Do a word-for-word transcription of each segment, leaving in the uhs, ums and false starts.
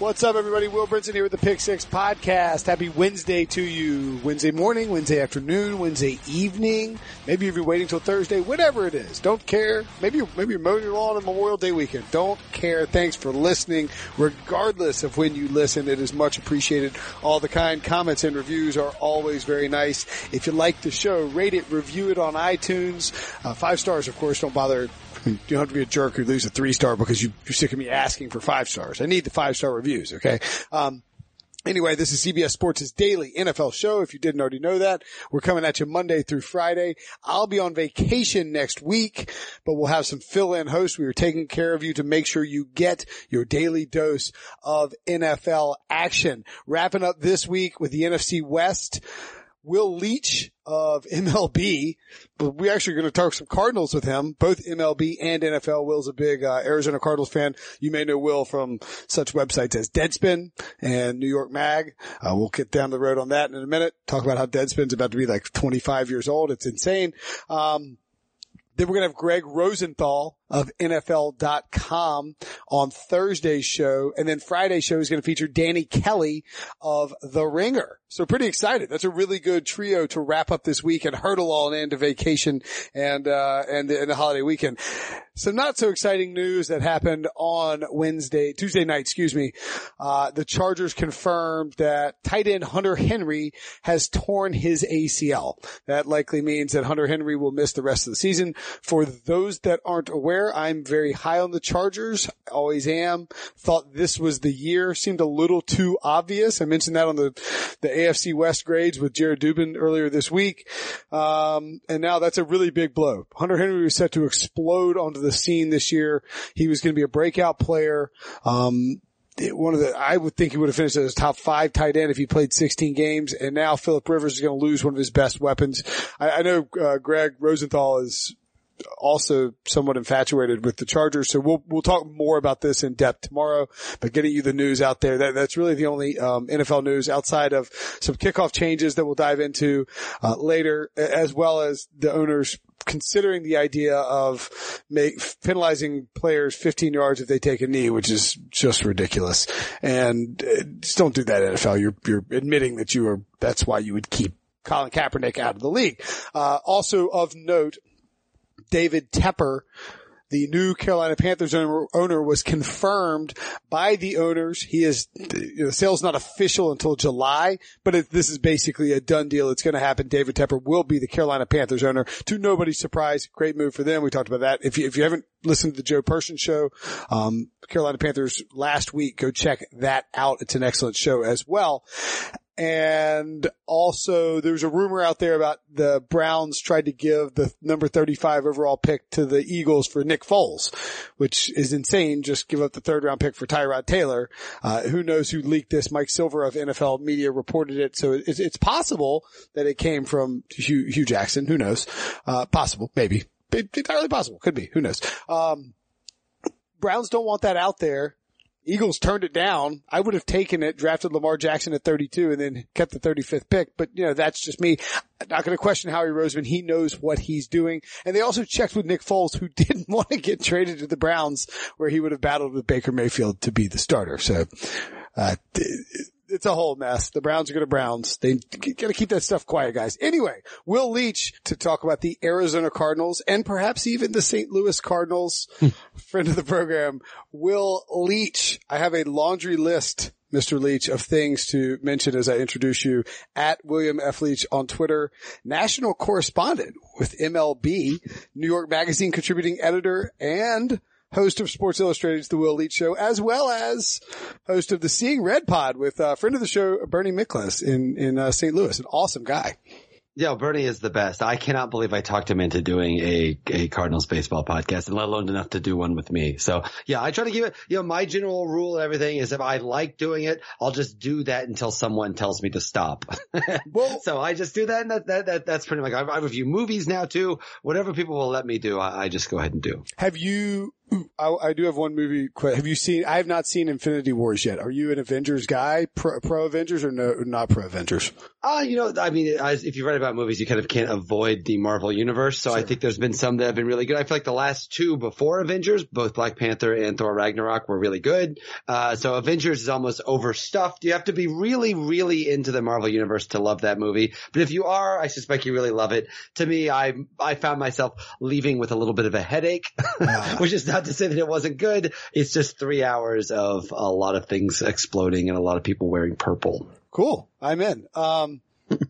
What's up, everybody? Will Brinson here with the Pick Six Podcast. Happy Wednesday to you. Wednesday morning, Wednesday afternoon, Wednesday evening. Maybe if you're waiting till Thursday, whatever it is, don't care. Maybe you're, maybe you're mowing your lawn on Memorial Day weekend. Don't care. Thanks for listening. Regardless of when you listen, it is much appreciated. All the kind comments and reviews are always very nice. If you like the show, rate it, review it on iTunes. Uh, five stars, of course. Don't bother. You don't have to be a jerk or lose a three-star because you, you're sick of me asking for five stars. I need the five-star reviews, okay? Um, anyway, this is C B S Sports' daily N F L show. If you didn't already know that, we're coming at you Monday through Friday. I'll be on vacation next week, but we'll have some fill-in hosts. We are taking care of you to make sure you get your daily dose of N F L action. Wrapping up this week with the N F C West, Will Leitch of M L B, but we're actually going to talk some Cardinals with him, both M L B and N F L. Will's a big uh, Arizona Cardinals fan. You may know Will from such websites as Deadspin and New York Mag. Uh, we'll get down the road on that in a minute. Talk about how Deadspin's about to be like twenty-five years old. It's insane. Um, Then we're going to have Greg Rosenthal of N F L dot com on Thursday's show. And then Friday's show is going to feature Danny Kelly of The Ringer. So pretty excited. That's a really good trio to wrap up this week and hurdle all and to vacation and, uh, and, and the holiday weekend. Some not so exciting news that happened on Wednesday, Tuesday night, excuse me. Uh, the Chargers confirmed that tight end Hunter Henry has torn his A C L. That likely means that Hunter Henry will miss the rest of the season. For those that aren't aware, I'm very high on the Chargers. I always am. Thought this was the year. Seemed a little too obvious. I mentioned that on the, the A F C West grades with Jared Dubin earlier this week. Um, and now that's a really big blow. Hunter Henry was set to explode onto the scene this year. He was going to be a breakout player. Um, One of the, I would think he would have finished as a top five tight end if he played sixteen games. And now Phillip Rivers is going to lose one of his best weapons. I, I know, uh, Greg Rosenthal is also somewhat infatuated with the Chargers. So we'll, we'll talk more about this in depth tomorrow, but getting you the news out there. That, that's really the only, um, N F L news outside of some kickoff changes that we'll dive into, uh, later, as well as the owners considering the idea of make, penalizing players fifteen yards if they take a knee, which is just ridiculous. And uh, just don't do that, N F L. You're, you're admitting that you are, that's why you would keep Colin Kaepernick out of the league. Uh, also of note, David Tepper, the new Carolina Panthers owner, owner was confirmed by the owners. He is, you know, sale's not official until July, but it, this is basically a done deal. It's going to happen. David Tepper will be the Carolina Panthers owner. To nobody's surprise, great move for them. We talked about that. If you, if you haven't listened to the Joe Person show, um, Carolina Panthers last week, go check that out. It's an excellent show as well. And also there's a rumor out there about the Browns tried to give the number thirty-five overall pick to the Eagles for Nick Foles, which is insane. Just give up the third round pick for Tyrod Taylor. Uh, who knows who leaked this? Mike Silver of N F L Media reported it. So it's, it's possible that it came from Hugh, Hugh Jackson. Who knows? Uh, possible, maybe it, entirely possible. Could be. Who knows? Um, Browns don't want that out there. Eagles turned it down. I would have taken it, drafted Lamar Jackson at thirty-two and then kept the thirty-fifth pick. But, you know, that's just me. I'm not going to question Howie Roseman. He knows what he's doing. And they also checked with Nick Foles, who didn't want to get traded to the Browns, where he would have battled with Baker Mayfield to be the starter. So, uh, it's a whole mess. The Browns are going to Browns. They got to keep that stuff quiet, guys. Anyway, Will Leitch to talk about the Arizona Cardinals and perhaps even the Saint Louis Cardinals. Friend of the program, Will Leitch. I have a laundry list, Mister Leitch, of things to mention as I introduce you. At William F. Leitch on Twitter, national correspondent with M L B, New York Magazine contributing editor, and host of Sports Illustrated's The Will Leitch Show, as well as host of the Seeing Red Pod with a uh, friend of the show, Bernie Miklasz in, in uh, Saint Louis. An awesome guy. Yeah, Bernie is the best. I cannot believe I talked him into doing a, a Cardinals baseball podcast, and let alone enough to do one with me. So, yeah, I try to give it – you know, my general rule and everything is if I like doing it, I'll just do that until someone tells me to stop. Well, so I just do that, and that, that, that, that's pretty much – I review movies now too. Whatever people will let me do, I, I just go ahead and do. Have you – I, I do have one movie. Quick. Have you seen? I have not seen Infinity Wars yet. Are you an Avengers guy, pro, pro Avengers, or no, not pro Avengers? Uh, you know, I mean, I, if you read about movies, you kind of can't avoid the Marvel universe. So sure. I think there's been some that have been really good. I feel like the last two before Avengers, both Black Panther and Thor Ragnarok, were really good. Uh, so Avengers is almost overstuffed. You have to be really, really into the Marvel universe to love that movie. But if you are, I suspect you really love it. To me, I I found myself leaving with a little bit of a headache, uh. which is not to say that it wasn't good. It's just three hours of a lot of things exploding and a lot of people wearing purple. Cool. I'm in. Um,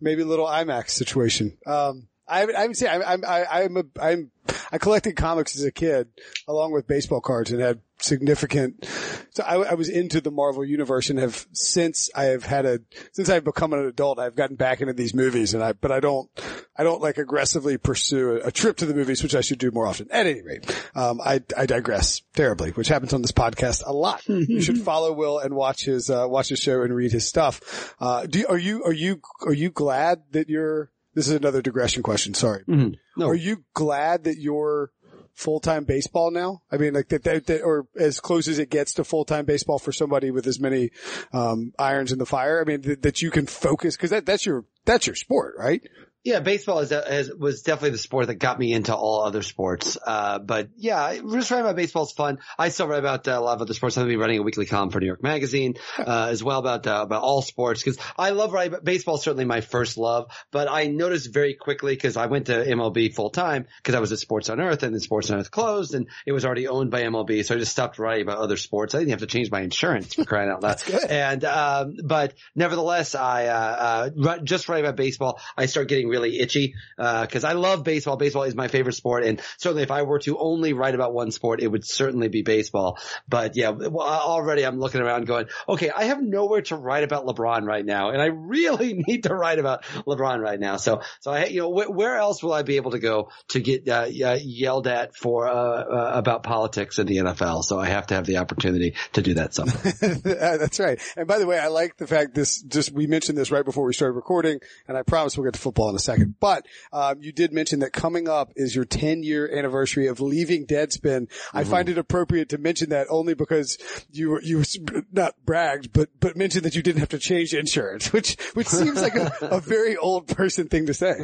maybe a little IMAX situation. Um, I haven't, I haven't seen, I'm, I'm, I'm, a, I'm, I collected comics as a kid along with baseball cards and had significant, so I, I was into the Marvel universe and have since I have had a, since I've become an adult, I've gotten back into these movies and I, but I don't, I don't like aggressively pursue a, a trip to the movies, which I should do more often. At any rate, um, I, I digress terribly, which happens on this podcast a lot. You should follow Will and watch his, uh, watch his show and read his stuff. Uh, do, are you, are you, are you glad that you're, this is another digression question. Sorry. Mm-hmm. No. Are you glad that you're full-time baseball now? I mean, like that, that, that, or as close as it gets to full-time baseball for somebody with as many, um, irons in the fire. I mean, th- that you can focus, cause that, that's your, that's your sport, right? Yeah, baseball is, is was definitely the sport that got me into all other sports. Uh, but yeah, just writing about baseball is fun. I still write about uh, a lot of other sports. I'm going to be running a weekly column for New York Magazine, uh, as well about, uh, about all sports because I love writing. Baseball is certainly my first love, but I noticed very quickly because I went to M L B full time because I was at Sports on Earth and then Sports on Earth closed and it was already owned by M L B. So I just stopped writing about other sports. I didn't have to change my insurance for crying out loud. That's good. And, um, but nevertheless, I, uh, uh, just writing about baseball, I started getting really itchy uh because I love baseball. Baseball is my favorite sport, and certainly if I were to only write about one sport, it would certainly be baseball. But yeah, well, already I'm looking around going, okay, I have nowhere to write about LeBron right now, and I really need to write about LeBron right now. So, so I, you know, wh- where else will I be able to go to get uh, yelled at for uh, uh about politics in the N F L? So I have to have the opportunity to do that someday. That's right. And by the way, I like the fact this just we mentioned this right before we started recording, and I promise we'll get to football in second. But um, you did mention that coming up is your ten-year anniversary of leaving Deadspin. Mm-hmm. I find it appropriate to mention that only because you were, you were not bragged, but but mentioned that you didn't have to change insurance, which which seems like a, a very old person thing to say.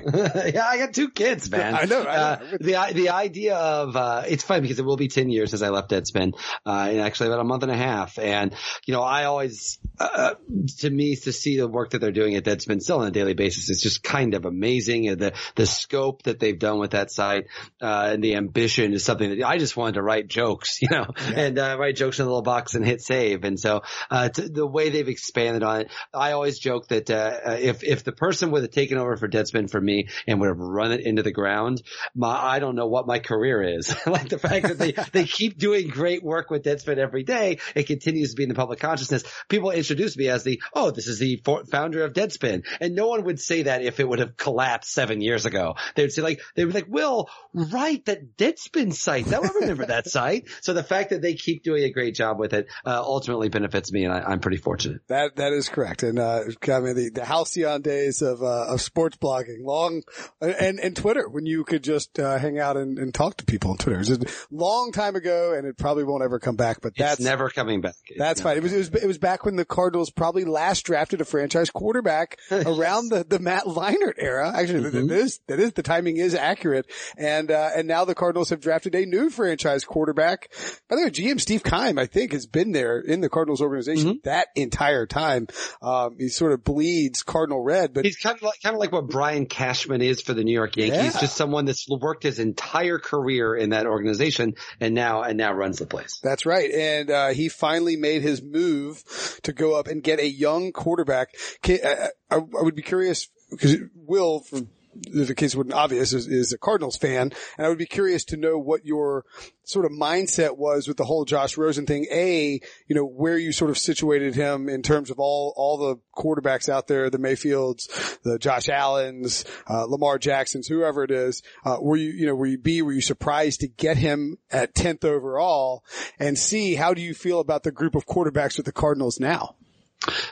Yeah, I got two kids, man. I know. I know. Uh, the the idea of uh, it's funny because it will be ten years since I left Deadspin, uh, and actually about a month and a half. And you know, I always uh, to me to see the work that they're doing at Deadspin still on a daily basis is just kind of amazing. Amazing and the the scope that they've done with that site uh and the ambition is something that I just wanted to write jokes, you know, yeah. and uh, write jokes in a little box and hit save. And so uh t- the way they've expanded on it, I always joke that uh if if the person would have taken over for Deadspin for me and would have run it into the ground, my I don't know what my career is. Like the fact that they they keep doing great work with Deadspin every day, it continues to be in the public consciousness. People introduce me as the oh this is the for- founder of Deadspin, and no one would say that if it would have collapsed seven years ago. They would say like they were like, Will, write that Deadspin site. I remember that site. So the fact that they keep doing a great job with it uh, ultimately benefits me, and I, I'm pretty fortunate. That that is correct. And uh, I mean the, the halcyon days of uh, of sports blogging, long and and Twitter when you could just uh, hang out and, and talk to people on Twitter. It was a long time ago, and it probably won't ever come back. But that's it's never coming back. It's that's fine. It was, it was it was back when the Cardinals probably last drafted a franchise quarterback around the the Matt Leinart era. Actually, mm-hmm. that is, that is, the timing is accurate. And, uh, and now the Cardinals have drafted a new franchise quarterback. By the way, G M Steve Keim, I think, has been there in the Cardinals organization mm-hmm. that entire time. Um, he sort of bleeds Cardinal red, but he's kind of like, kind of like what Brian Cashman is for the New York Yankees, yeah. just someone that's worked his entire career in that organization and now, and now runs the place. That's right. And, uh, he finally made his move to go up and get a young quarterback. I, I, I would be curious. Because Will, for the case wasn't obvious, is, is a Cardinals fan, and I would be curious to know what your sort of mindset was with the whole Josh Rosen thing. A, you know, where you sort of situated him in terms of all all the quarterbacks out there, the Mayfields, the Josh Allens, uh, Lamar Jacksons, whoever it is. Uh, were you, you know, were you B, were you surprised to get him at tenth overall? And C, how do you feel about the group of quarterbacks with the Cardinals now?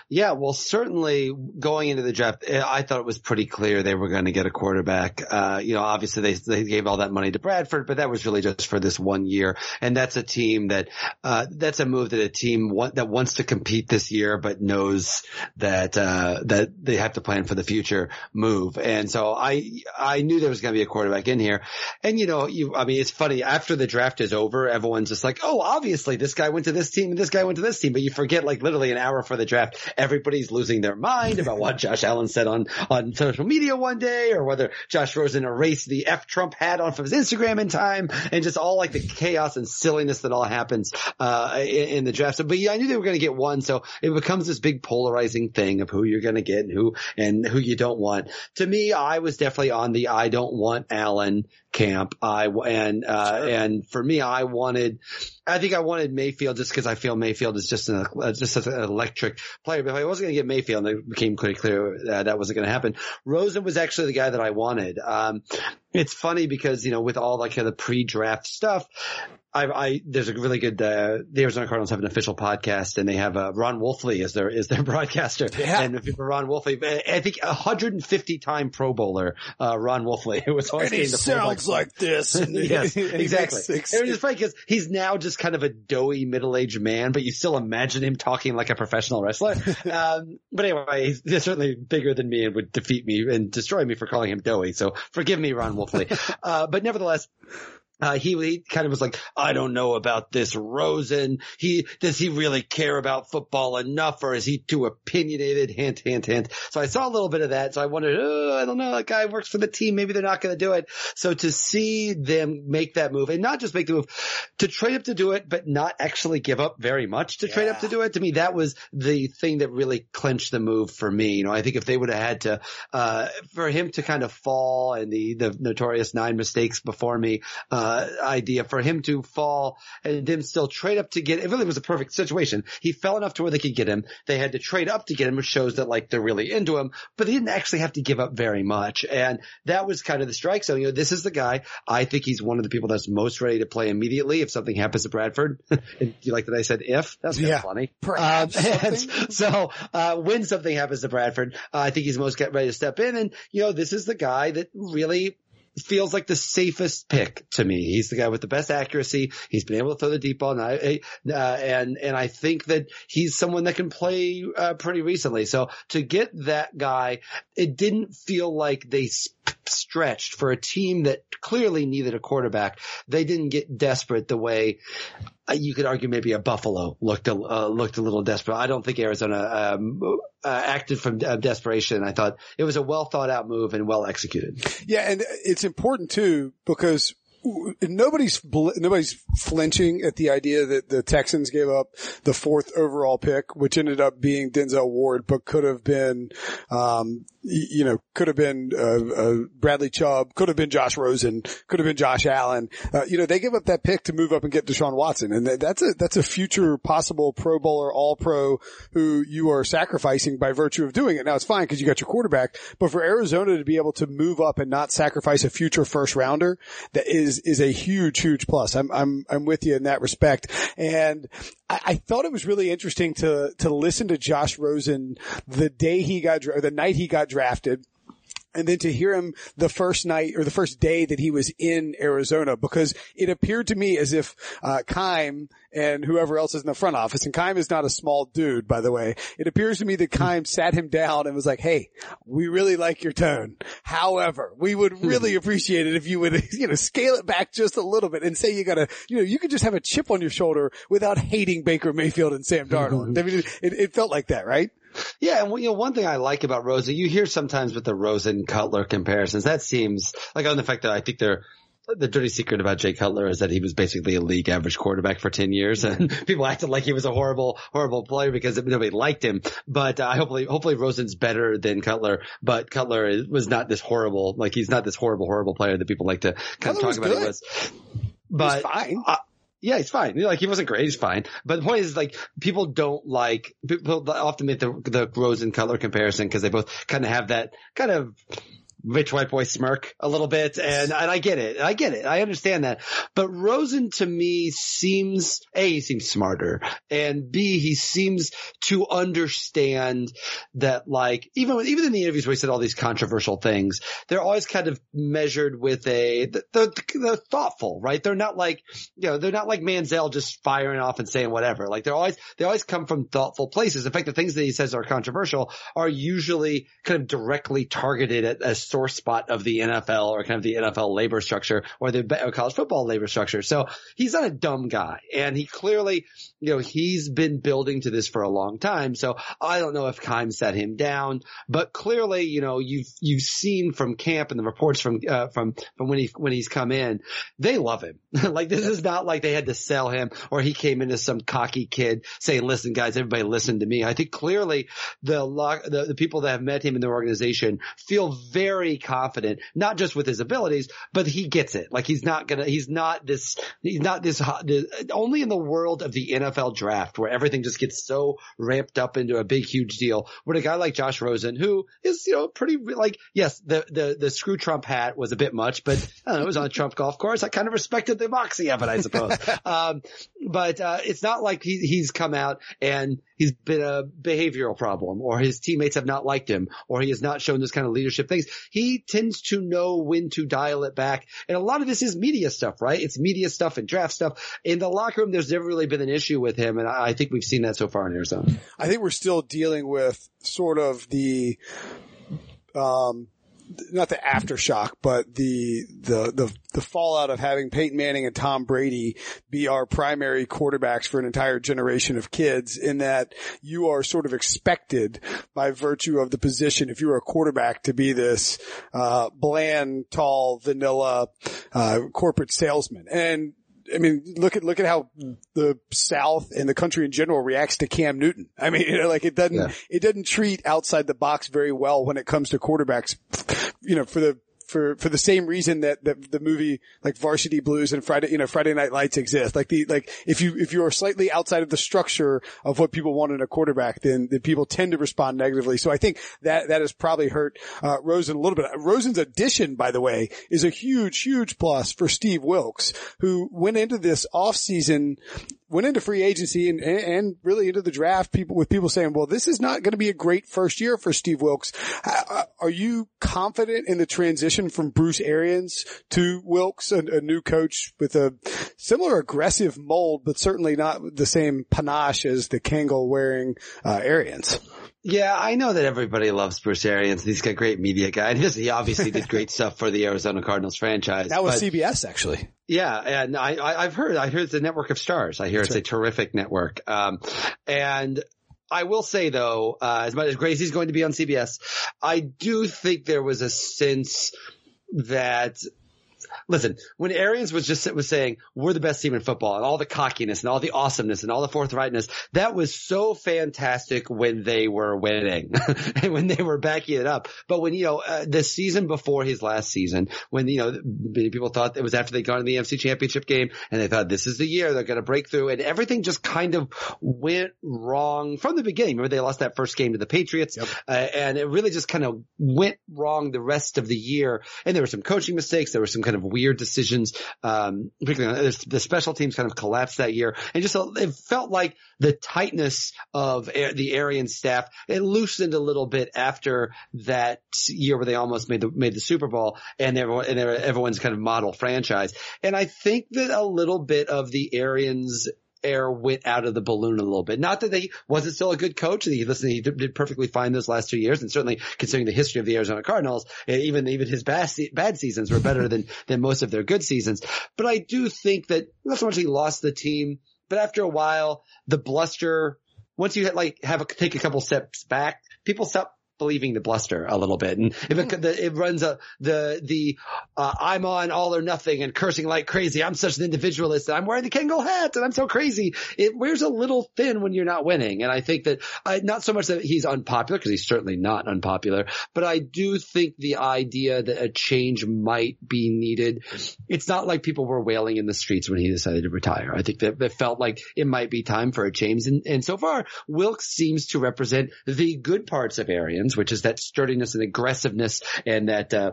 Yeah, well, certainly going into the draft, I thought it was pretty clear they were going to get a quarterback. Uh, you know, obviously they they gave all that money to Bradford, but that was really just for this one year. And that's a team that uh, that's a move that a team want, that wants to compete this year, but knows that uh, that they have to plan for the future move. And so I I knew there was going to be a quarterback in here. And you know, you I mean, it's funny, after the draft is over, everyone's just like, oh, obviously this guy went to this team and this guy went to this team, but you forget like literally an hour for the draft. Everybody's losing their mind about what Josh Allen said on, on social media one day, or whether Josh Rosen erased the F Trump hat off of his Instagram in time, and just all like the chaos and silliness that all happens uh, in, in the draft. So, but yeah, I knew they were going to get one, so it becomes this big polarizing thing of who you're going to get and who and who you don't want. To me, I was definitely on the I don't want Allen camp. I and uh, sure. and for me, I wanted. I think I wanted Mayfield just because I feel Mayfield is just an uh, just an electric player. But if I wasn't going to get Mayfield, and it became pretty clear uh, that wasn't going to happen, Rosen was actually the guy that I wanted. Um, it's funny because, you know, with all like the pre-draft stuff, I, I there's a really good uh, – the Arizona Cardinals have an official podcast, and they have uh, Ron Wolfley as their is their broadcaster. Yeah. And if you remember Ron Wolfley, I think one hundred fifty-time Pro Bowler uh, Ron Wolfley. It was always and he sounds like this. Yes, exactly. Six, and it's funny because he's now just kind of a doughy middle-aged man, but you still imagine him talking like a professional wrestler. um, but anyway, he's certainly bigger than me and would defeat me and destroy me for calling him doughy. So forgive me, Ron Wolfley. uh, but nevertheless – Uh, he, he kind of was like, I don't know about this Rosen. He, does he really care about football enough, or is he too opinionated? Hint, hint, hint. So I saw a little bit of that. So I wondered, oh, I don't know. That guy works for the team. Maybe they're not going to do it. So to see them make that move, and not just make the move, to trade up to do it, but not actually give up very much to yeah. trade up to do it. To me, that was the thing that really clinched the move for me. You know, I think if they would have had to, uh, for him to kind of fall and the, the notorious nine mistakes before me, uh, Uh, idea for him to fall and them still trade up to get it really was a perfect situation. He fell enough to where they could get him. They had to trade up to get him, which shows that like they're really into him, but they didn't actually have to give up very much. And that was kind of the strike zone. You know, this is the guy. I think he's one of the people that's most ready to play immediately if something happens to Bradford. And you like that I said if? That's kind yeah, of funny. Perhaps um, so uh, when something happens to Bradford, uh, I think he's most ready to step in. And, you know, this is the guy that really – feels like the safest pick to me. He's the guy with the best accuracy. He's been able to throw the deep ball, and I, uh, and, and I think that he's someone that can play uh, pretty recently. So to get that guy, it didn't feel like they sp- stretched for a team that clearly needed a quarterback. They didn't get desperate the way uh, you could argue maybe a Buffalo looked a, uh, looked a little desperate. I don't think Arizona um, uh, acted from uh, desperation. I thought it was a well thought out move and well executed. Yeah, and it's important too because nobody's nobody's flinching at the idea that the Texans gave up the fourth overall pick, which ended up being Denzel Ward, but could have been, um, you know, could have been uh, uh, Bradley Chubb, could have been Josh Rosen, could have been Josh Allen. Uh, you know, they give up that pick to move up and get Deshaun Watson, and that's a that's a future possible Pro Bowler, All Pro, who you are sacrificing by virtue of doing it. Now it's fine because you got your quarterback, but for Arizona to be able to move up and not sacrifice a future first rounder, that is. is a huge, huge plus. I'm, I'm, I'm with you in that respect. And I, I thought it was really interesting to, to listen to Josh Rosen the day he got, or the night he got drafted. And then to hear him the first night or the first day that he was in Arizona, because it appeared to me as if, uh, Keim and whoever else is in the front office, and Keim is not a small dude, by the way. It appears to me that Keim sat him down and was like, hey, we really like your tone. However, we would really appreciate it if you would, you know, scale it back just a little bit and say you gotta, you know, you could just have a chip on your shoulder without hating Baker Mayfield and Sam Darnold. I mean, it, it felt like that, right? Yeah, and you know, one thing I like about Rosen, you hear sometimes with the Rosen-Cutler comparisons, that seems like on the fact that I think they're – the dirty secret about Jay Cutler is that he was basically a league average quarterback for ten years, and people acted like he was a horrible, horrible player because nobody liked him. But uh, hopefully, hopefully Rosen's better than Cutler, but Cutler was not this horrible, like he's not this horrible, horrible player that people like to kind of talk about. It was, but he's fine. Uh, Yeah, he's fine. Like, he wasn't great. He's fine. But the point is, like, people don't like – people often make the, the Rosen-Cutler comparison because they both kind of have that kind of – rich white boy smirk a little bit. And, and I get it. I get it. I understand that. But Rosen to me seems, A, he seems smarter, and B, he seems to understand that, like, even even in the interviews where he said all these controversial things, they're always kind of measured with a, they're, they're thoughtful, right? They're not like, you know, they're not like Manziel just firing off and saying whatever. Like they're always, they always come from thoughtful places. In fact, the things that he says are controversial are usually kind of directly targeted at a sore spot of the N F L or kind of the N F L labor structure or the or college football labor structure. So he's not a dumb guy, and he clearly, you know, he's been building to this for a long time. So I don't know if Keim set him down, but clearly, you know, you've you've seen from camp and the reports from uh, from from when he when he's come in, they love him. Like this is not like they had to sell him or he came in as some cocky kid saying, "Listen, guys, everybody, listen to me." I think clearly the the, the people that have met him in their organization feel very confident, not just with his abilities, but he gets it. Like he's not gonna, he's not this, he's not this, this only in the world of the N F L draft where everything just gets so ramped up into a big, huge deal. Where a guy like Josh Rosen, who is, you know, pretty like, yes, the the the screw Trump hat was a bit much, but I don't know, it was on a Trump golf course. I kind of respected the moxie of it, I suppose. um, but uh, it's not like he, he's come out and he's been a behavioral problem, or his teammates have not liked him, or he has not shown this kind of leadership things. He tends to know when to dial it back. And a lot of this is media stuff, right? It's media stuff and draft stuff. In the locker room, there's never really been an issue with him, and I think we've seen that so far in Arizona. I think we're still dealing with sort of the um, – not the aftershock, but the, the, the, the fallout of having Peyton Manning and Tom Brady be our primary quarterbacks for an entire generation of kids, in that you are sort of expected by virtue of the position, if you're a quarterback, to be this, uh, bland, tall, vanilla, uh, corporate salesman. And, I mean, look at, look at how the South and the country in general reacts to Cam Newton. I mean, you know, like it doesn't, yeah. it doesn't treat outside the box very well when it comes to quarterbacks, you know, for the, for, for the same reason that, that the movie like Varsity Blues and Friday, you know, Friday Night Lights exist. Like the, like if you, if you are slightly outside of the structure of what people want in a quarterback, then the people tend to respond negatively. So I think that, that has probably hurt, uh, Rosen a little bit. Rosen's addition, by the way, is a huge, huge plus for Steve Wilkes, who went into this offseason, went into free agency and, and really into the draft, people with people saying, well, this is not going to be a great first year for Steve Wilkes. Are you confident in the transition from Bruce Arians to Wilkes, a, a new coach with a similar aggressive mold, but certainly not the same panache as the Kangol wearing uh, Arians? Yeah, I know that everybody loves Bruce Arians. He's got great media guy. And he obviously did great stuff for the Arizona Cardinals franchise. That was but, C B S, actually. Yeah, and I, I, I've heard, I hear it's a network of stars. I hear That's it's right. a terrific network. Um, and I will say, though, uh, as much as Gracie's going to be on C B S, I do think there was a sense that – listen, when Arians was just was saying we're the best team in football and all the cockiness and all the awesomeness and all the forthrightness, that was so fantastic when they were winning and when they were backing it up. But when, you know, uh, the season before his last season, when, you know, many people thought it was after they got in the N F C Championship game and they thought this is the year they're going to break through, and everything just kind of went wrong from the beginning. Remember, they lost that first game to the Patriots, yep. uh, and it really just kind of went wrong the rest of the year. And there were some coaching mistakes. There were some kind of weird decisions, um, particularly the special teams kind of collapsed that year, and just it felt like the tightness of the Arians staff, it loosened a little bit after that year where they almost made the made the Super Bowl, and everyone and everyone's kind of model franchise. And I think that a little bit of the Arians air went out of the balloon a little bit. Not that he wasn't still a good coach. He, listen, he did perfectly fine those last two years, and certainly considering the history of the Arizona Cardinals, even even his bad, bad seasons were better than than most of their good seasons. But I do think that not so much he lost the team, but after a while, the bluster. Once you like have a, take a couple steps back, people stop believing the bluster a little bit, and if it, the, it runs a, the the uh, I'm on all or nothing and cursing like crazy. I'm such an individualist. And I'm wearing the Kangol hat and I'm so crazy. It wears a little thin when you're not winning. And I think that I, not so much that he's unpopular, because he's certainly not unpopular, but I do think the idea that a change might be needed. It's not like people were wailing in the streets when he decided to retire. I think that, that felt like it might be time for a change, and, and so far Wilkes seems to represent the good parts of Arians. Arians, which is that sturdiness and aggressiveness and that uh,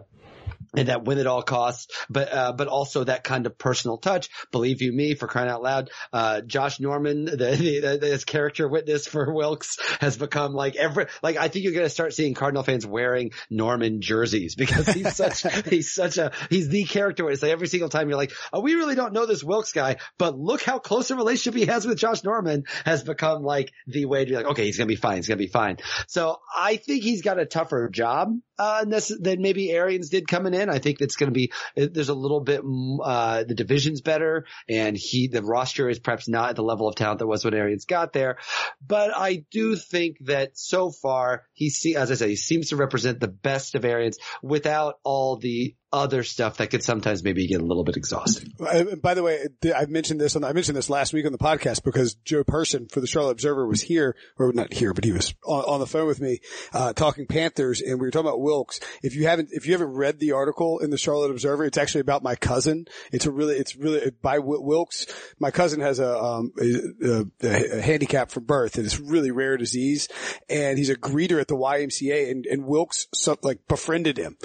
and that win at all costs, but uh, but also that kind of personal touch. Believe you me, for crying out loud, uh, Josh Norman, the, the, the his character witness for Wilkes, has become like every like I think you're going to start seeing Cardinal fans wearing Norman jerseys because he's such he's such a he's the character witness. Like every single time you're like, oh, we really don't know this Wilkes guy, but look how close a relationship he has with Josh Norman has become like the way to be like, okay, he's going to be fine, he's going to be fine. So I think he's got a tougher job uh, than maybe Arians did coming in. I think that's going to be – there's a little bit uh, – the division's better and he the roster is perhaps not at the level of talent that was when Arians got there. But I do think that so far he see, as I say, he seems to represent the best of Arians without all the other stuff that could sometimes maybe get a little bit exhausting. By the way, I've mentioned this on – I mentioned this last week on the podcast because Joe Person for the Charlotte Observer was here – or not here, but he was on, on the phone with me uh, talking Panthers, and we were talking about Wilkes. If you haven't, if you haven't read the article in the Charlotte Observer, it's actually about my cousin. It's a really, it's really by Wilkes. My cousin has a, um, a, a, a handicap from birth, and it's a really rare disease. And he's a greeter at the Y M C A, and, and Wilkes some, like befriended him.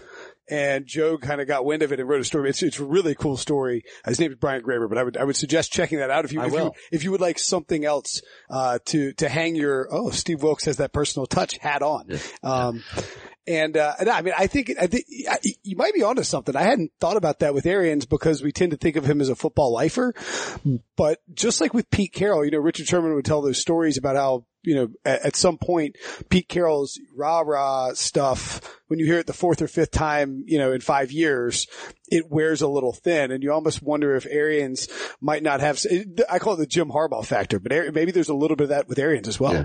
And Joe kind of got wind of it and wrote a story. It's, it's a really cool story. His name is Brian Graber, but I would, I would suggest checking that out if you, if you, if you would like something else, uh, to, to hang your, oh, Steve Wilkes has that personal touch hat on. Yeah. Um, and, uh, I mean, I think, I think I, you might be onto something. I hadn't thought about that with Arians because we tend to think of him as a football lifer, but just like with Pete Carroll, you know, Richard Sherman would tell those stories about how, you know, at some point, Pete Carroll's rah-rah stuff, when you hear it the fourth or fifth time, you know, in five years, it wears a little thin. And you almost wonder if Arians might not have – I call it the Jim Harbaugh factor, but maybe there's a little bit of that with Arians as well. Yeah.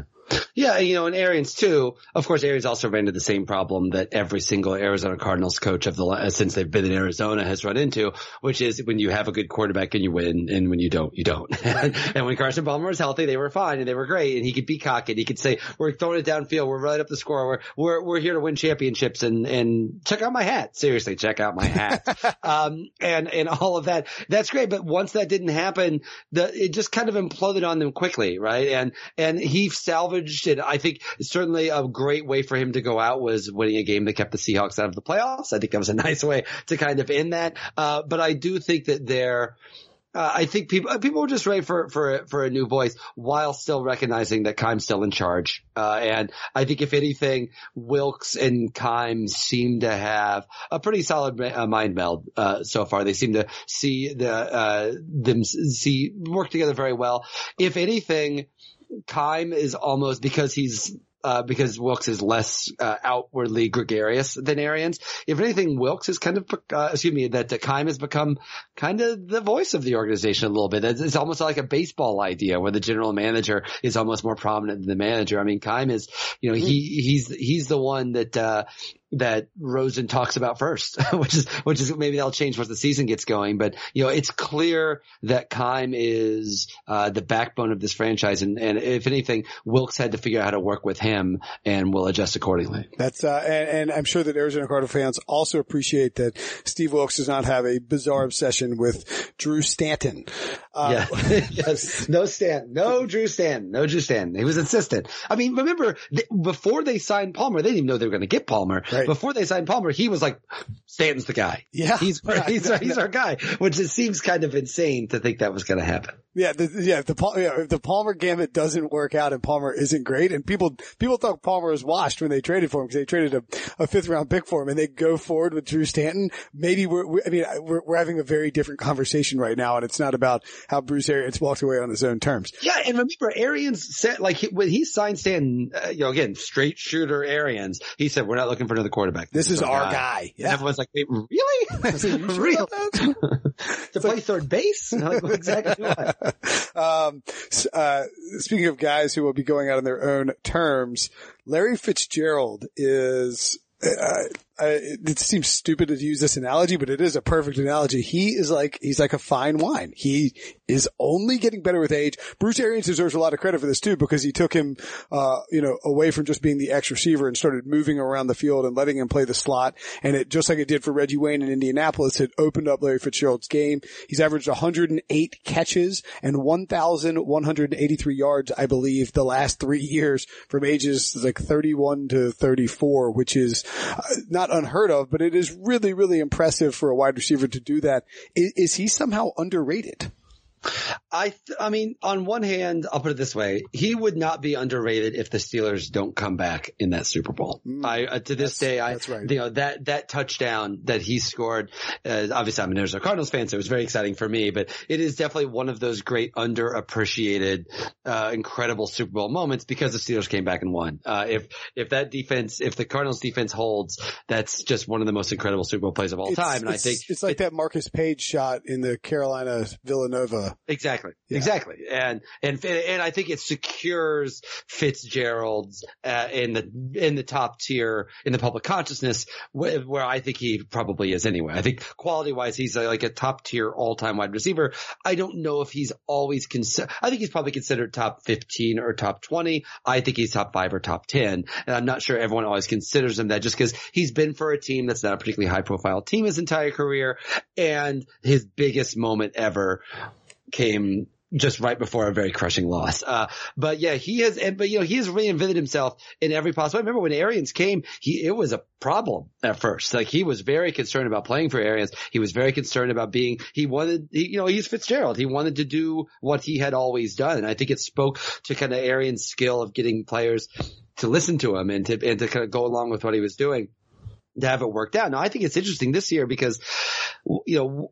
Yeah, you know, and Arians too. Of course, Arians also ran into the same problem that every single Arizona Cardinals coach of the since they've been in Arizona has run into, which is when you have a good quarterback and you win, and when you don't, you don't. And when Carson Palmer was healthy, they were fine and they were great, and he could be cocky. He could say, "We're throwing it downfield. We're running up the score. We're we're we're here to win championships." And and check out my hat. Seriously, check out my hat. um, and and all of that. That's great. But once that didn't happen, the it just kind of imploded on them quickly, right? And and he salvaged. And I think certainly a great way for him to go out was winning a game that kept the Seahawks out of the playoffs. I think that was a nice way to kind of end that. Uh, but I do think that they're uh, – I think people people were just ready for, for, for a new voice while still recognizing that Keim's still in charge. Uh, and I think if anything, Wilkes and Keim seem to have a pretty solid uh, mind meld uh, so far. They seem to see the uh, them see work together very well. If anything – Keim is almost because he's uh, because Wilkes is less uh, outwardly gregarious than Arians. If anything, Wilkes is kind of uh, excuse me that Keim has become kind of the voice of the organization a little bit. It's, it's almost like a baseball idea where the general manager is almost more prominent than the manager. I mean, Keim is you know he he's he's the one that. Uh, that Rosen talks about first, which is, which is maybe that'll change once the season gets going. But, you know, it's clear that Keim is, uh, the backbone of this franchise. And, and if anything, Wilkes had to figure out how to work with him and will adjust accordingly. That's, uh, and, and I'm sure that Arizona Cardinal fans also appreciate that Steve Wilkes does not have a bizarre obsession with Drew Stanton. Uh, yeah. yes. No Stanton, no Drew Stanton, no Drew Stanton. He was insistent. I mean, remember th- before they signed Palmer, they didn't even know they were going to get Palmer. Right. Before they signed Palmer, he was like, Stanton's the guy. Yeah. He's, our, he's, our, he's our guy, which it seems kind of insane to think that was going to happen. Yeah. The, yeah, if the, yeah. If the Palmer gambit doesn't work out and Palmer isn't great, and people, people thought Palmer was washed when they traded for him because they traded a, a fifth round pick for him and they go forward with Drew Stanton. Maybe we're, we, I mean, we're, we're having a very different conversation right now. And it's not about how Bruce Arians walked away on his own terms. Yeah. And remember Arians said, like he, when he signed Stanton, uh, you know, again, straight shooter Arians, he said, we're not looking for another quarterback. This, this is our guy. guy. Yeah. And everyone's like, wait, really? Real? To play third base? Like, well, exactly what? Um, uh, speaking of guys who will be going out on their own terms, Larry Fitzgerald is uh, – uh, it, it seems stupid to use this analogy, but it is a perfect analogy. He is like, he's like a fine wine. He is only getting better with age. Bruce Arians deserves a lot of credit for this too, because he took him, uh, you know, away from just being the X receiver and started moving around the field and letting him play the slot. And it, just like it did for Reggie Wayne in Indianapolis, it opened up Larry Fitzgerald's game. He's averaged one hundred eight catches and one thousand one hundred eighty-three yards, I believe, the last three years from ages like thirty-one to thirty-four, which is not unheard of, but it is really, really impressive for a wide receiver to do that. Is, is he somehow underrated? I th- I mean, on one hand, I'll put it this way. He would not be underrated if the Steelers don't come back in that Super Bowl. Mm, I, uh, to this day, I, that's right. you know, that, that touchdown that he scored, uh, obviously I'm an Arizona Cardinals fan, so it was very exciting for me, but it is definitely one of those great underappreciated, uh, incredible Super Bowl moments because the Steelers came back and won. Uh, if, if that defense, if the Cardinals defense holds, that's just one of the most incredible Super Bowl plays of all it's, time. And I think it's like it, that Marcus Page shot in the Carolina Villanova. Exactly. Yeah. Exactly. And, and, and I think it secures Fitzgerald's, uh, in the, in the top tier in the public consciousness wh- where I think he probably is anyway. I think quality wise, he's a, like a top tier all time wide receiver. I don't know if he's always considered, I think he's probably considered top fifteen or top twenty. I think he's top five or top ten. And I'm not sure everyone always considers him that just because he's been for a team that's not a particularly high profile team his entire career. And his biggest moment ever came just right before a very crushing loss. Uh, but yeah, he has, and, but you know, he has reinvented himself in every possible way. I remember when Arians came, he, it was a problem at first. Like he was very concerned about playing for Arians. He was very concerned about being, he wanted, he, you know, he's Fitzgerald. He wanted to do what he had always done. And I think it spoke to kind of Arians' skill of getting players to listen to him and to, and to kind of go along with what he was doing to have it worked out. Now I think it's interesting this year because, you know,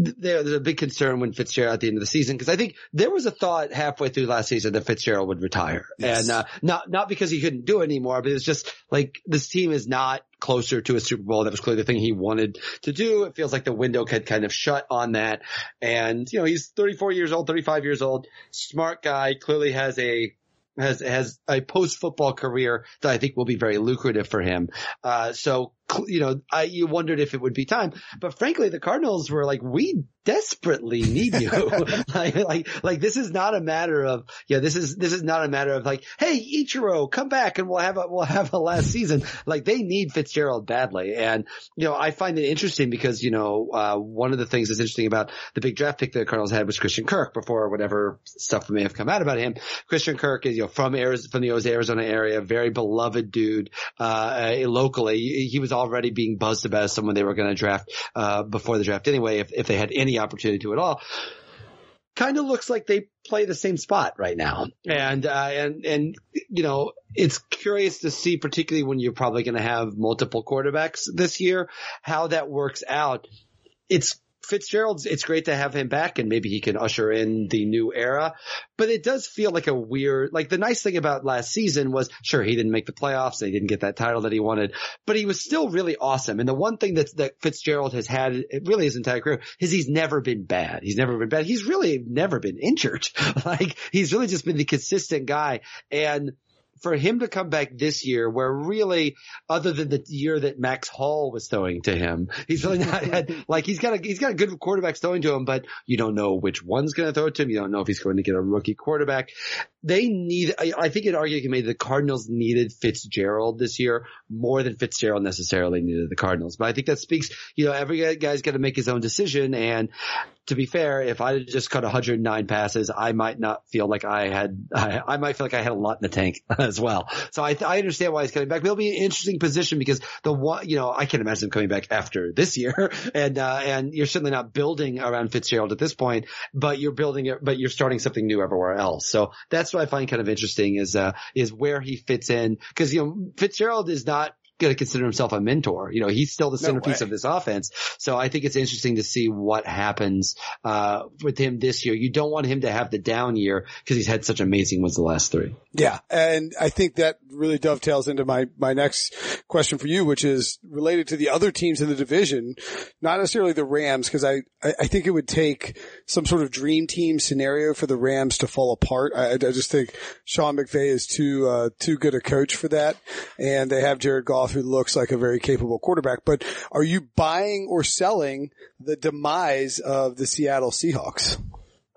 there's a big concern when Fitzgerald at the end of the season, because I think there was a thought halfway through last season that Fitzgerald would retire. Yes. And, uh, not, not because he couldn't do it anymore, but it's just like this team is not closer to a Super Bowl. That was clearly the thing he wanted to do. It feels like the window had kind of shut on that. And, you know, he's thirty-four years old, thirty-five years old, smart guy, clearly has a, has, has a post football career that I think will be very lucrative for him. Uh, so, you know, I, you wondered if it would be time, but frankly, the Cardinals were like, we desperately need you. like, like, like this is not a matter of, yeah, this is, this is not a matter of like, hey, Ichiro, come back and we'll have a, we'll have a last season. Like they need Fitzgerald badly. And, you know, I find it interesting because, you know, uh, one of the things that's interesting about the big draft pick that the Cardinals had was Christian Kirk before whatever stuff may have come out about him. Christian Kirk is, you know, from Arizona, from the Arizona area, very beloved dude, uh, locally. He, he was already being buzzed about as someone they were going to draft uh before the draft anyway, if, if they had any opportunity to at all. Kind of looks like they play the same spot right now. And, uh, and, and, you know, it's curious to see, particularly when you're probably going to have multiple quarterbacks this year, how that works out. It's Fitzgerald's, it's great to have him back and maybe he can usher in the new era, but it does feel like a weird, like the nice thing about last season was sure he didn't make the playoffs and he didn't get that title that he wanted, but he was still really awesome. And the one thing that, that Fitzgerald has had really his entire career is he's never been bad. He's never been bad. He's really never been injured. Like he's really just been the consistent guy. And for him to come back this year where really other than the year that Max Hall was throwing to him, he's really not had like he's got a he's got a good quarterback throwing to him, but you don't know which one's going to throw it to him. You don't know if he's going to get a rookie quarterback. They need I, I think it arguably can be the Cardinals needed Fitzgerald this year more than Fitzgerald necessarily needed the Cardinals. But I think that speaks, you know, every guy's got to make his own decision. And to be fair, if I had just caught one hundred nine passes, I might not feel like I had I, I might feel like I had a lot in the tank as well. So I, I understand why he's coming back. It'll be an interesting position because the one, you know, I can't imagine him coming back after this year. And uh, and you're certainly not building around Fitzgerald at this point, but you're building it, but you're starting something new everywhere else. So that's That's what I find kind of interesting is, uh, is where he fits in. Cause, you know, Fitzgerald is not going to consider himself a mentor. You know, he's still the centerpiece no of this offense. So I think it's interesting to see what happens, uh, with him this year. You don't want him to have the down year because he's had such amazing ones the last three. Yeah. And I think that really dovetails into my, my next question for you, which is related to the other teams in the division, not necessarily the Rams. Cause I, I think it would take some sort of dream team scenario for the Rams to fall apart. I, I just think Sean McVay is too, uh, too good a coach for that. And they have Jared Goff Rudolph, who looks like a very capable quarterback. But are you buying or selling the demise of the Seattle Seahawks?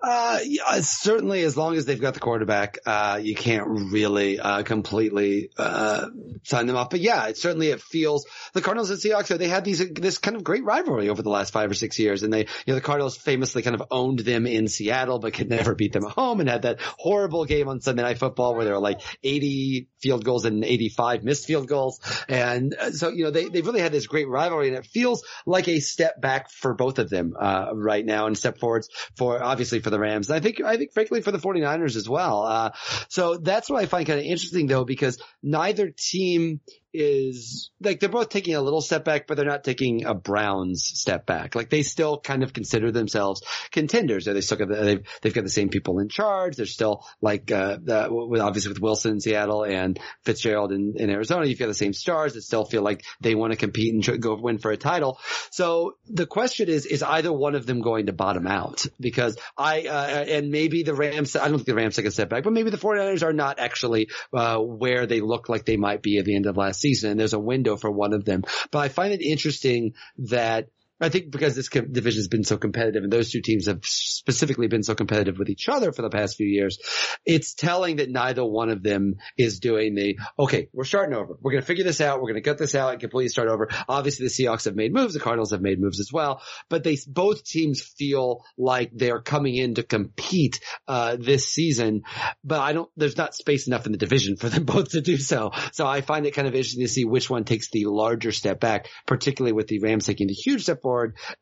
Uh, yeah, certainly as long as they've got the quarterback, uh, you can't really, uh, completely, uh, sign them off. But yeah, it certainly, it feels the Cardinals and Seahawks, they had these, this kind of great rivalry over the last five or six years. And they, you know, the Cardinals famously kind of owned them in Seattle, but could never beat them at home, and had that horrible game on Sunday Night Football where there were like eighty field goals and eighty-five missed field goals. And so, you know, they, they really had this great rivalry, and it feels like a step back for both of them, uh, right now, and step forwards for, obviously, for the Rams. I think, I think frankly for the 49ers as well. Uh, so that's what I find kind of interesting though, because neither team is like, they're both taking a little step back, but they're not taking a Browns step back. Like they still kind of consider themselves contenders. They still got the, they've, they've got the same people in charge. They're still like, uh, the, with, obviously with Wilson in Seattle and Fitzgerald in, in Arizona, you've got the same stars that still feel like they want to compete and tr- go win for a title. So the question is, is either one of them going to bottom out? Because I, uh, and maybe the Rams, I don't think the Rams take a step back, but maybe the 49ers are not actually, uh, where they look like they might be at the end of last season, and there's a window for one of them. But I find it interesting that I think because this division has been so competitive, and those two teams have specifically been so competitive with each other for the past few years, it's telling that neither one of them is doing the, okay, we're starting over. We're going to figure this out. We're going to cut this out and completely start over. Obviously, the Seahawks have made moves. The Cardinals have made moves as well. But they both teams feel like they're coming in to compete uh this season. But I don't – there's not space enough in the division for them both to do so. So I find it kind of interesting to see which one takes the larger step back, particularly with the Rams taking the huge step forward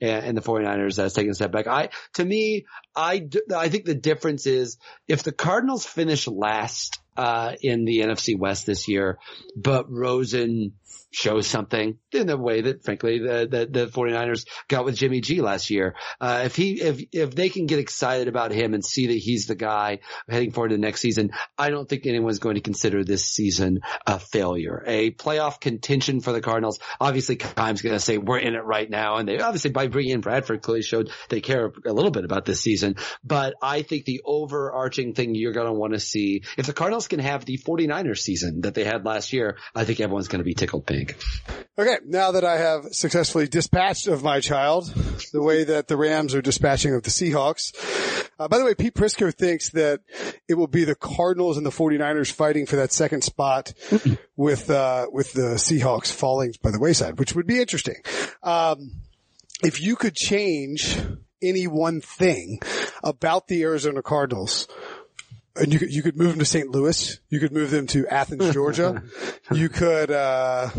and the 49ers uh, taking a step back. I, to me, I, do, I think the difference is if the Cardinals finish last uh, in the N F C West this year, but Rosen shows something in the way that, frankly, the, the, the 49ers got with Jimmy G last year. Uh, if he, if, if they can get excited about him and see that he's the guy heading forward to the next season, I don't think anyone's going to consider this season a failure. A playoff contention for the Cardinals. Obviously, Keim's going to say we're in it right now. And they obviously by bringing in Bradford clearly showed they care a little bit about this season. But I think the overarching thing you're going to want to see, if the Cardinals can have the 49ers season that they had last year, I think everyone's going to be tickled pink. Okay, now that I have successfully dispatched of my child the way that the Rams are dispatching of the Seahawks. Uh, by the way, Pete Prisco thinks that it will be the Cardinals and the 49ers fighting for that second spot with uh, with the Seahawks falling by the wayside, which would be interesting. Um, if you could change any one thing about the Arizona Cardinals, and you could, you could move them to Saint Louis. You could move them to Athens, Georgia. You could, uh,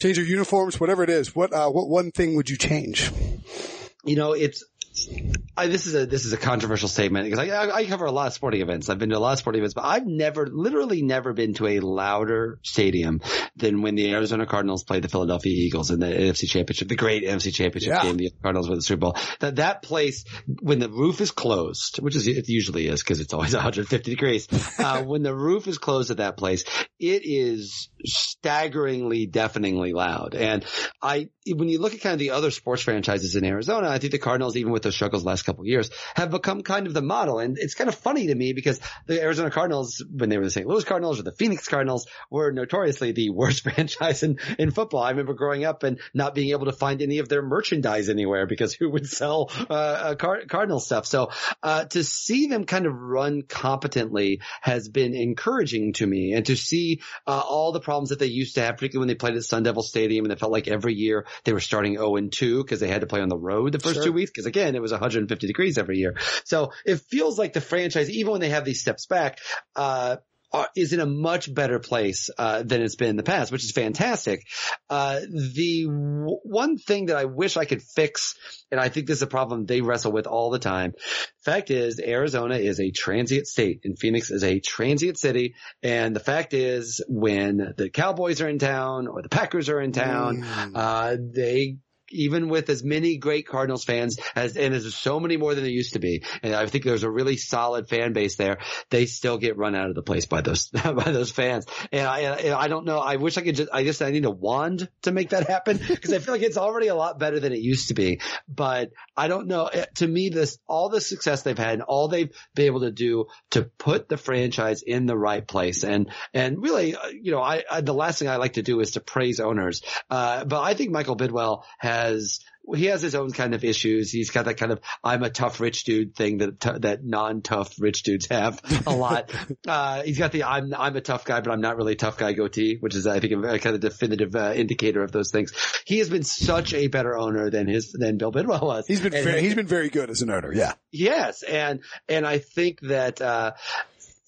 change your uniforms, whatever it is. What, uh, what one thing would you change? You know, it's, I, this is a this is a controversial statement because I, I, I cover a lot of sporting events. I've been to a lot of sporting events, but I've never, literally never been to a louder stadium than when the Arizona Cardinals played the Philadelphia Eagles in the N F C Championship, the great N F C Championship yeah. game. The Cardinals won the Super Bowl. That that place, when the roof is closed, which is it usually is because it's always one hundred fifty degrees. uh, when the roof is closed at that place, it is staggeringly, deafeningly loud. And I, when you look at kind of the other sports franchises in Arizona, I think the Cardinals, even with the struggles last couple of years, have become kind of the model. And it's kind of funny to me because the Arizona Cardinals, when they were the Saint Louis Cardinals or the Phoenix Cardinals, were notoriously the worst franchise in, in football. I remember growing up and not being able to find any of their merchandise anywhere because who would sell uh, Card- Cardinal stuff? So uh, to see them kind of run competently has been encouraging to me, and to see uh, all the problems that they used to have, particularly when they played at Sun Devil Stadium, and it felt like every year they were starting oh and two because they had to play on the road the first sure. two weeks because, again, it was one hundred fifty degrees every year. So it feels like the franchise, even when they have these steps back, uh, are, is in a much better place, uh, than it's been in the past, which is fantastic. Uh, the w- one thing that I wish I could fix, and I think this is a problem they wrestle with all the time. Fact is, Arizona is a transient state and Phoenix is a transient city. And the fact is, when the Cowboys are in town or the Packers are in town, mm. uh, they even with as many great Cardinals fans as, and there's so many more than there used to be, and I think there's a really solid fan base there, they still get run out of the place by those, by those fans. And I, and I don't know. I wish I could just, I guess I need a wand to make that happen, because I feel like it's already a lot better than it used to be, but I don't know. To me, this, all the success they've had and all they've been able to do to put the franchise in the right place. And, and really, you know, I, I the last thing I like to do is to praise owners. Uh, but I think Michael Bidwell has, he has his own kind of issues. He's got that kind of "I'm a tough rich dude" thing that t- that non-tough rich dudes have a lot. uh, he's got the "I'm I'm a tough guy, but I'm not really a tough guy" goatee, which is I think a, a kind of definitive uh, indicator of those things. He has been such a better owner than his than Bill Bidwell was. He's been and, fair, he's been very good as an owner. Yeah. Yes, and and I think that. Uh,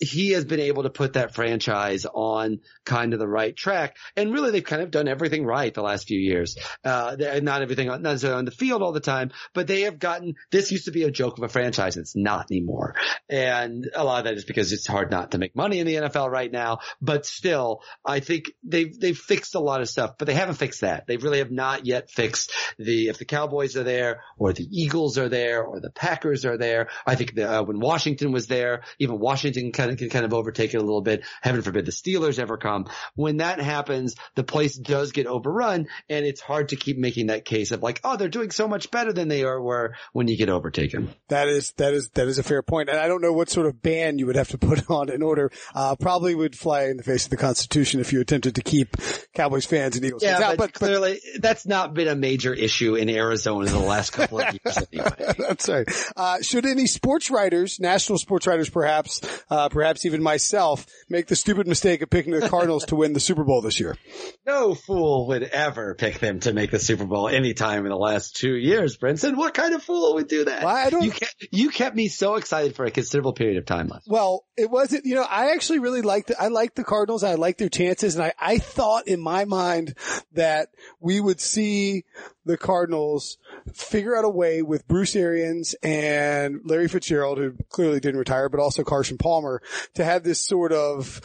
He has been able to put that franchise on kind of the right track. And really, they've kind of done everything right the last few years. Uh, not everything, not necessarily on the field all the time, but they have gotten, this used to be a joke of a franchise. It's not anymore. And a lot of that is because it's hard not to make money in the N F L right now. But still, I think they've, they've fixed a lot of stuff, but they haven't fixed that. They really have not yet fixed the, if the Cowboys are there or the Eagles are there or the Packers are there. I think the, uh, when Washington was there, even Washington kind of can kind of overtake it a little bit. Heaven forbid the Steelers ever come. When that happens, the place does get overrun, and it's hard to keep making that case of like, oh, they're doing so much better than they are were when you get overtaken. That is that is that is a fair point. And I don't know what sort of ban you would have to put on in order. Uh, probably would fly in the face of the Constitution if you attempted to keep Cowboys fans and Eagles yeah, fans out. But, but clearly but, that's not been a major issue in Arizona the last couple of years anyway. That's right. Uh, should any sports writers, national sports writers perhaps, uh, perhaps even myself, make the stupid mistake of picking the Cardinals to win the Super Bowl this year? No fool would ever pick them to make the Super Bowl any time in the last two years, Brinson. What kind of fool would do that? Well, I don't. You kept, you kept me so excited for a considerable period of time last. Well, it wasn't. You know, I actually really liked. I liked the Cardinals. I liked their chances, and I, I thought in my mind that we would see the Cardinals figure out a way with Bruce Arians and Larry Fitzgerald, who clearly didn't retire, but also Carson Palmer, to have this sort of,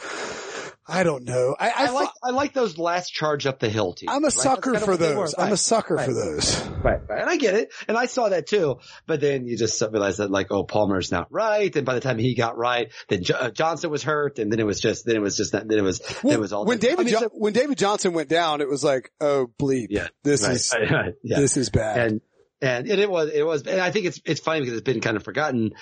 I don't know. I, I, I like I like those last charge up the hill teams. I'm a sucker right? for those. Right. I'm a sucker right. for those. Right, right. And I get it. And I saw that too. But then you just realize that like, oh, Palmer's not right. And by the time he got right, then jo- Johnson was hurt. And then it was just, then it was just, then it was, well, then it was all. When David, I mean, jo- so- when David Johnson went down, it was like, oh, bleep. Yeah. This right, is, right, right, yeah. this is bad. And, and it was, it was, and I think it's, it's funny because it's been kind of forgotten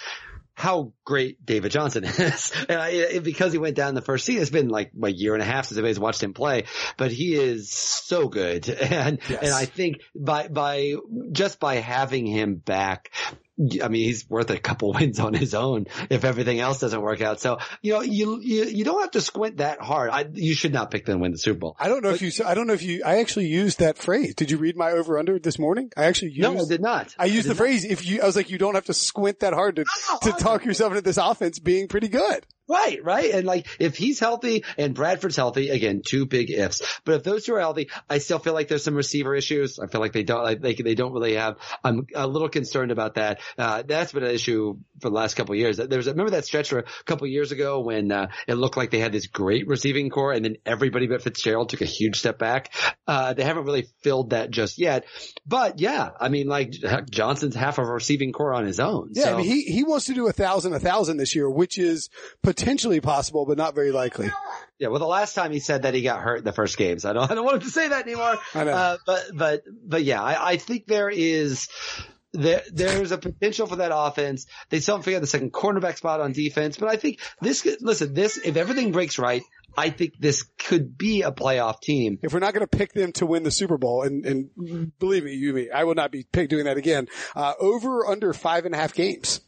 how great David Johnson is. And I, it, because he went down the first season, it's been like a year and a half since anybody's watched him play, but he is so good. And, yes. and I think by, by, just by having him back, I mean, he's worth a couple wins on his own if everything else doesn't work out. So, you know, you, you, you don't have to squint that hard. I, you should not pick them to win the Super Bowl. I don't know but, if you, I don't know if you, I actually used that phrase. Did you read my over under this morning? I actually used. No, I did not. I used I the phrase. Not. If you, I was like, you don't have to squint that hard to, no, to talk yourself into this offense being pretty good. Right, right. And like, if he's healthy and Bradford's healthy, again, two big ifs. But if those two are healthy, I still feel like there's some receiver issues. I feel like they don't, like they, they don't really have, I'm a little concerned about that. Uh, that's been an issue for the last couple of years. There was, remember that stretch a couple of years ago when, uh, it looked like they had this great receiving core and then everybody but Fitzgerald took a huge step back. Uh, they haven't really filled that just yet. But yeah, I mean, like Johnson's half of a receiving core on his own. Yeah. So. I mean, he, he wants to do a thousand, a thousand this year, which is potentially possible, but not very likely. Yeah. Well, the last time he said that he got hurt in the first game, so I don't, I don't want him to say that anymore. I know. Uh, but, but, but yeah, I, I think there is, there, there's a potential for that offense. They still haven't figured out the second cornerback spot on defense, but I think this, listen, this, if everything breaks right, I think this could be a playoff team. If we're not going to pick them to win the Super Bowl, and, and believe me, you, me, I will not be pick doing that again, uh, over or under five and a half games.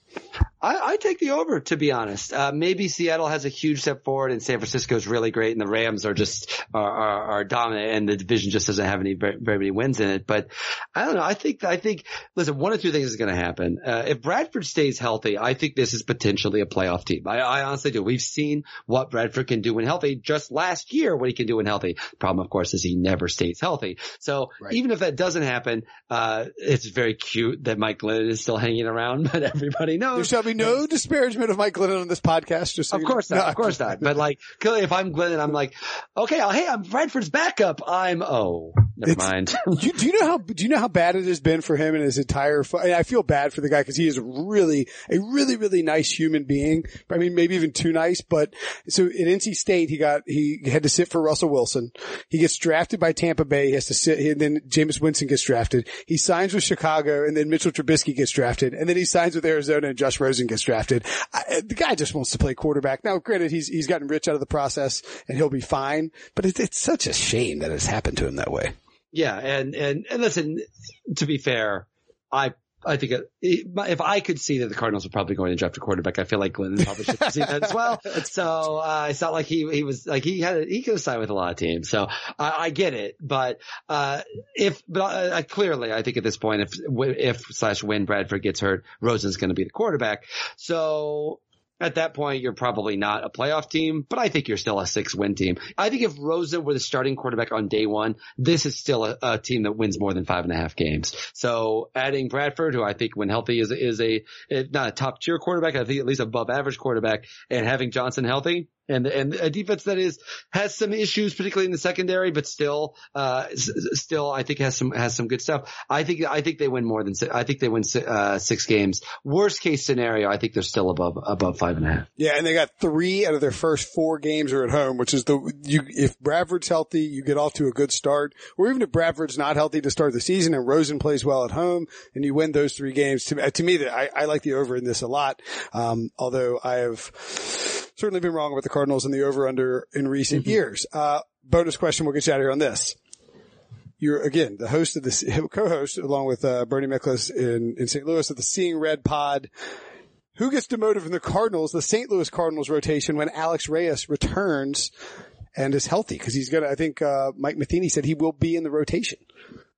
I, I take the over, to be honest. Uh, maybe Seattle has a huge step forward and San Francisco's really great and the Rams are just, are, are, are dominant and the division just doesn't have any, very, very many wins in it. But I don't know. I think, I think, listen, one of two things is going to happen. Uh, if Bradford stays healthy, I think this is potentially a playoff team. I, I honestly do. We've seen what Bradford can do when healthy just last year, what he can do when healthy. Problem, of course, is he never stays healthy. So right. even if that doesn't happen, uh, it's very cute that Mike Glennon is still hanging around, but everybody knows. There shall be no disparagement of Mike Glennon on this podcast. Just so of course you know. not, of course not. But like, clearly, if I'm Glennon, I'm like, okay, I'll, hey, I'm Bradford's backup. I'm oh, Never it's, mind. you, do you know how do you know how bad it has been for him and his entire? I feel bad for the guy because he is really a really really nice human being. I mean, maybe even too nice. But so at N C State, he got he had to sit for Russell Wilson. He gets drafted by Tampa Bay. He has to sit, and then Jameis Winston gets drafted. He signs with Chicago, and then Mitchell Trubisky gets drafted, and then he signs with Arizona, and Josh Rosen gets drafted. I, the guy just wants to play quarterback. Now, granted, he's he's gotten rich out of the process, and he'll be fine. But it, it's such a shame that it's happened to him that way. Yeah, and, and, and listen, to be fair, I I think it, if I could see that the Cardinals were probably going to draft a quarterback, I feel like Glenn probably should have seen that as well. So uh, it's not like he he was like he had he could have signed with a lot of teams. So I, I get it, but uh, if but I, I clearly I think at this point if if slash when Bradford gets hurt, Rosen's going to be the quarterback. So. At that point, you're probably not a playoff team, but I think you're still a six-win team. I think if Rosen were the starting quarterback on day one, this is still a, a team that wins more than five and a half games. So adding Bradford, who I think when healthy is is a not a top-tier quarterback, I think at least above-average quarterback, and having Johnson healthy. And and a defense that is has some issues, particularly in the secondary, but still, uh, s- still I think has some has some good stuff. I think I think they win more than I think they win uh, six games. Worst case scenario, I think they're still above above five and a half. Yeah, and they got three out of their first four games are at home, which is the you if Bradford's healthy, you get off to a good start, or even if Bradford's not healthy to start the season and Rosen plays well at home and you win those three games. To to me, I I like the over in this a lot. Um, although I have certainly been wrong with the Cardinals and the over-under in recent mm-hmm. years. Uh, bonus question. We'll get you out of here on this. You're, again, the host of this, co-host, along with uh, Bernie Miklasz in, in Saint Louis of the Seeing Red Pod. Who gets demoted from the Cardinals, the Saint Louis Cardinals rotation, when Alex Reyes returns and is healthy? Because he's going to, I think uh, Mike Matheny said he will be in the rotation.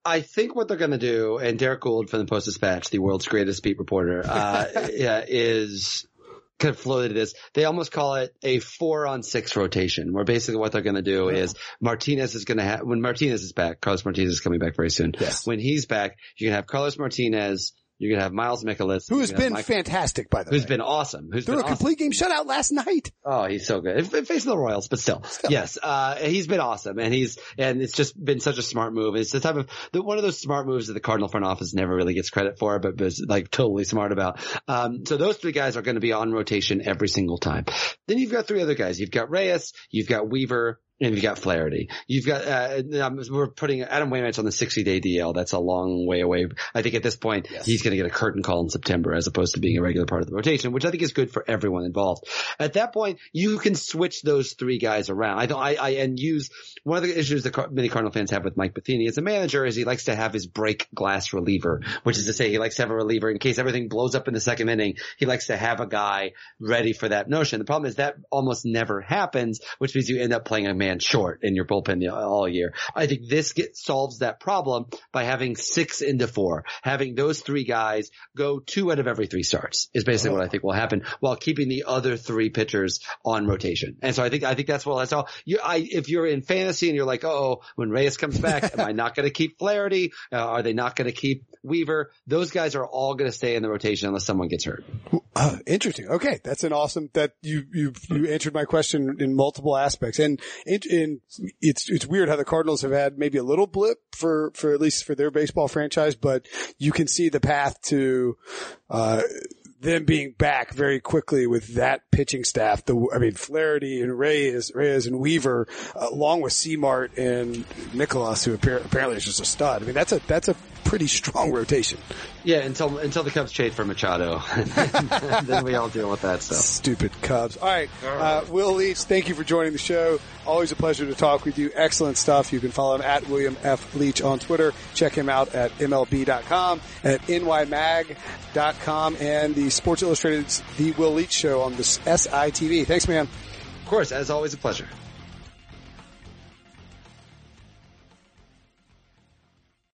I think what they're going to do, and Derek Gould from the Post-Dispatch, the world's greatest beat reporter, uh, yeah, is – kind of floated this. They almost call it a four on six rotation, where basically what they're going to do yeah. is Martinez is going to have, when Martinez is back, Carlos Martinez is coming back very soon. Yes. When he's back, you're going to have Carlos Martinez. You're going to have Miles Mikolas. Who has been Mike, fantastic, by the who's way. Who's been awesome. Who's Threw been a awesome. complete game shutout last night. Oh, he's so good. Facing the Royals, but still. still. Yes. Uh, he's been awesome. And he's, and it's just been such a smart move. It's the type of, the, one of those smart moves that the Cardinal front office never really gets credit for, but was like totally smart about. Um, so those three guys are going to be on rotation every single time. Then you've got three other guys. You've got Reyes, you've got Weaver, and you've got Flaherty. You've got, uh, we're putting Adam Wainwright on the sixty day D L. That's a long way away. I think at this point, yes. he's going to get a curtain call in September as opposed to being a regular part of the rotation, which I think is good for everyone involved. At that point, you can switch those three guys around. I don't, I, I, and use one of the issues that Car- many Cardinal fans have with Mike Matheny as a manager is he likes to have his break glass reliever, which is to say he likes to have a reliever in case everything blows up in the second inning. He likes to have a guy ready for that notion. The problem is that almost never happens, which means you end up playing a man and short in your bullpen all year. I think this get, solves that problem by having six into four, having those three guys go two out of every three starts is basically oh. what I think will happen while keeping the other three pitchers on rotation. And so I think I think that's well. That's all. You, I, if you're in fantasy and you're like, oh, when Reyes comes back, am I not going to keep Flaherty? Uh, are they not going to keep Weaver? Those guys are all going to stay in the rotation unless someone gets hurt. Uh, interesting. Okay, that's an awesome that you you you answered my question in multiple aspects and. It, and it's it's weird how the Cardinals have had maybe a little blip for, for at least for their baseball franchise, but you can see the path to uh, them being back very quickly with that pitching staff. The I mean Flaherty and Reyes, Reyes and Weaver, uh, along with Seamart and Nicholas, who appear, apparently is just a stud. I mean that's a that's a pretty strong rotation. Yeah, until until the Cubs trade for Machado, then we all deal with that stuff. Stupid Cubs. All right, all right. Uh, Will Leitch, thank you for joining the show. Always a pleasure to talk with you. Excellent stuff. You can follow him at William F. Leitch on Twitter. Check him out at M L B dot com, at N Y mag dot com, and the Sports Illustrated's The Will Leitch Show on the S I T V. Thanks, man. Of course, as always, a pleasure.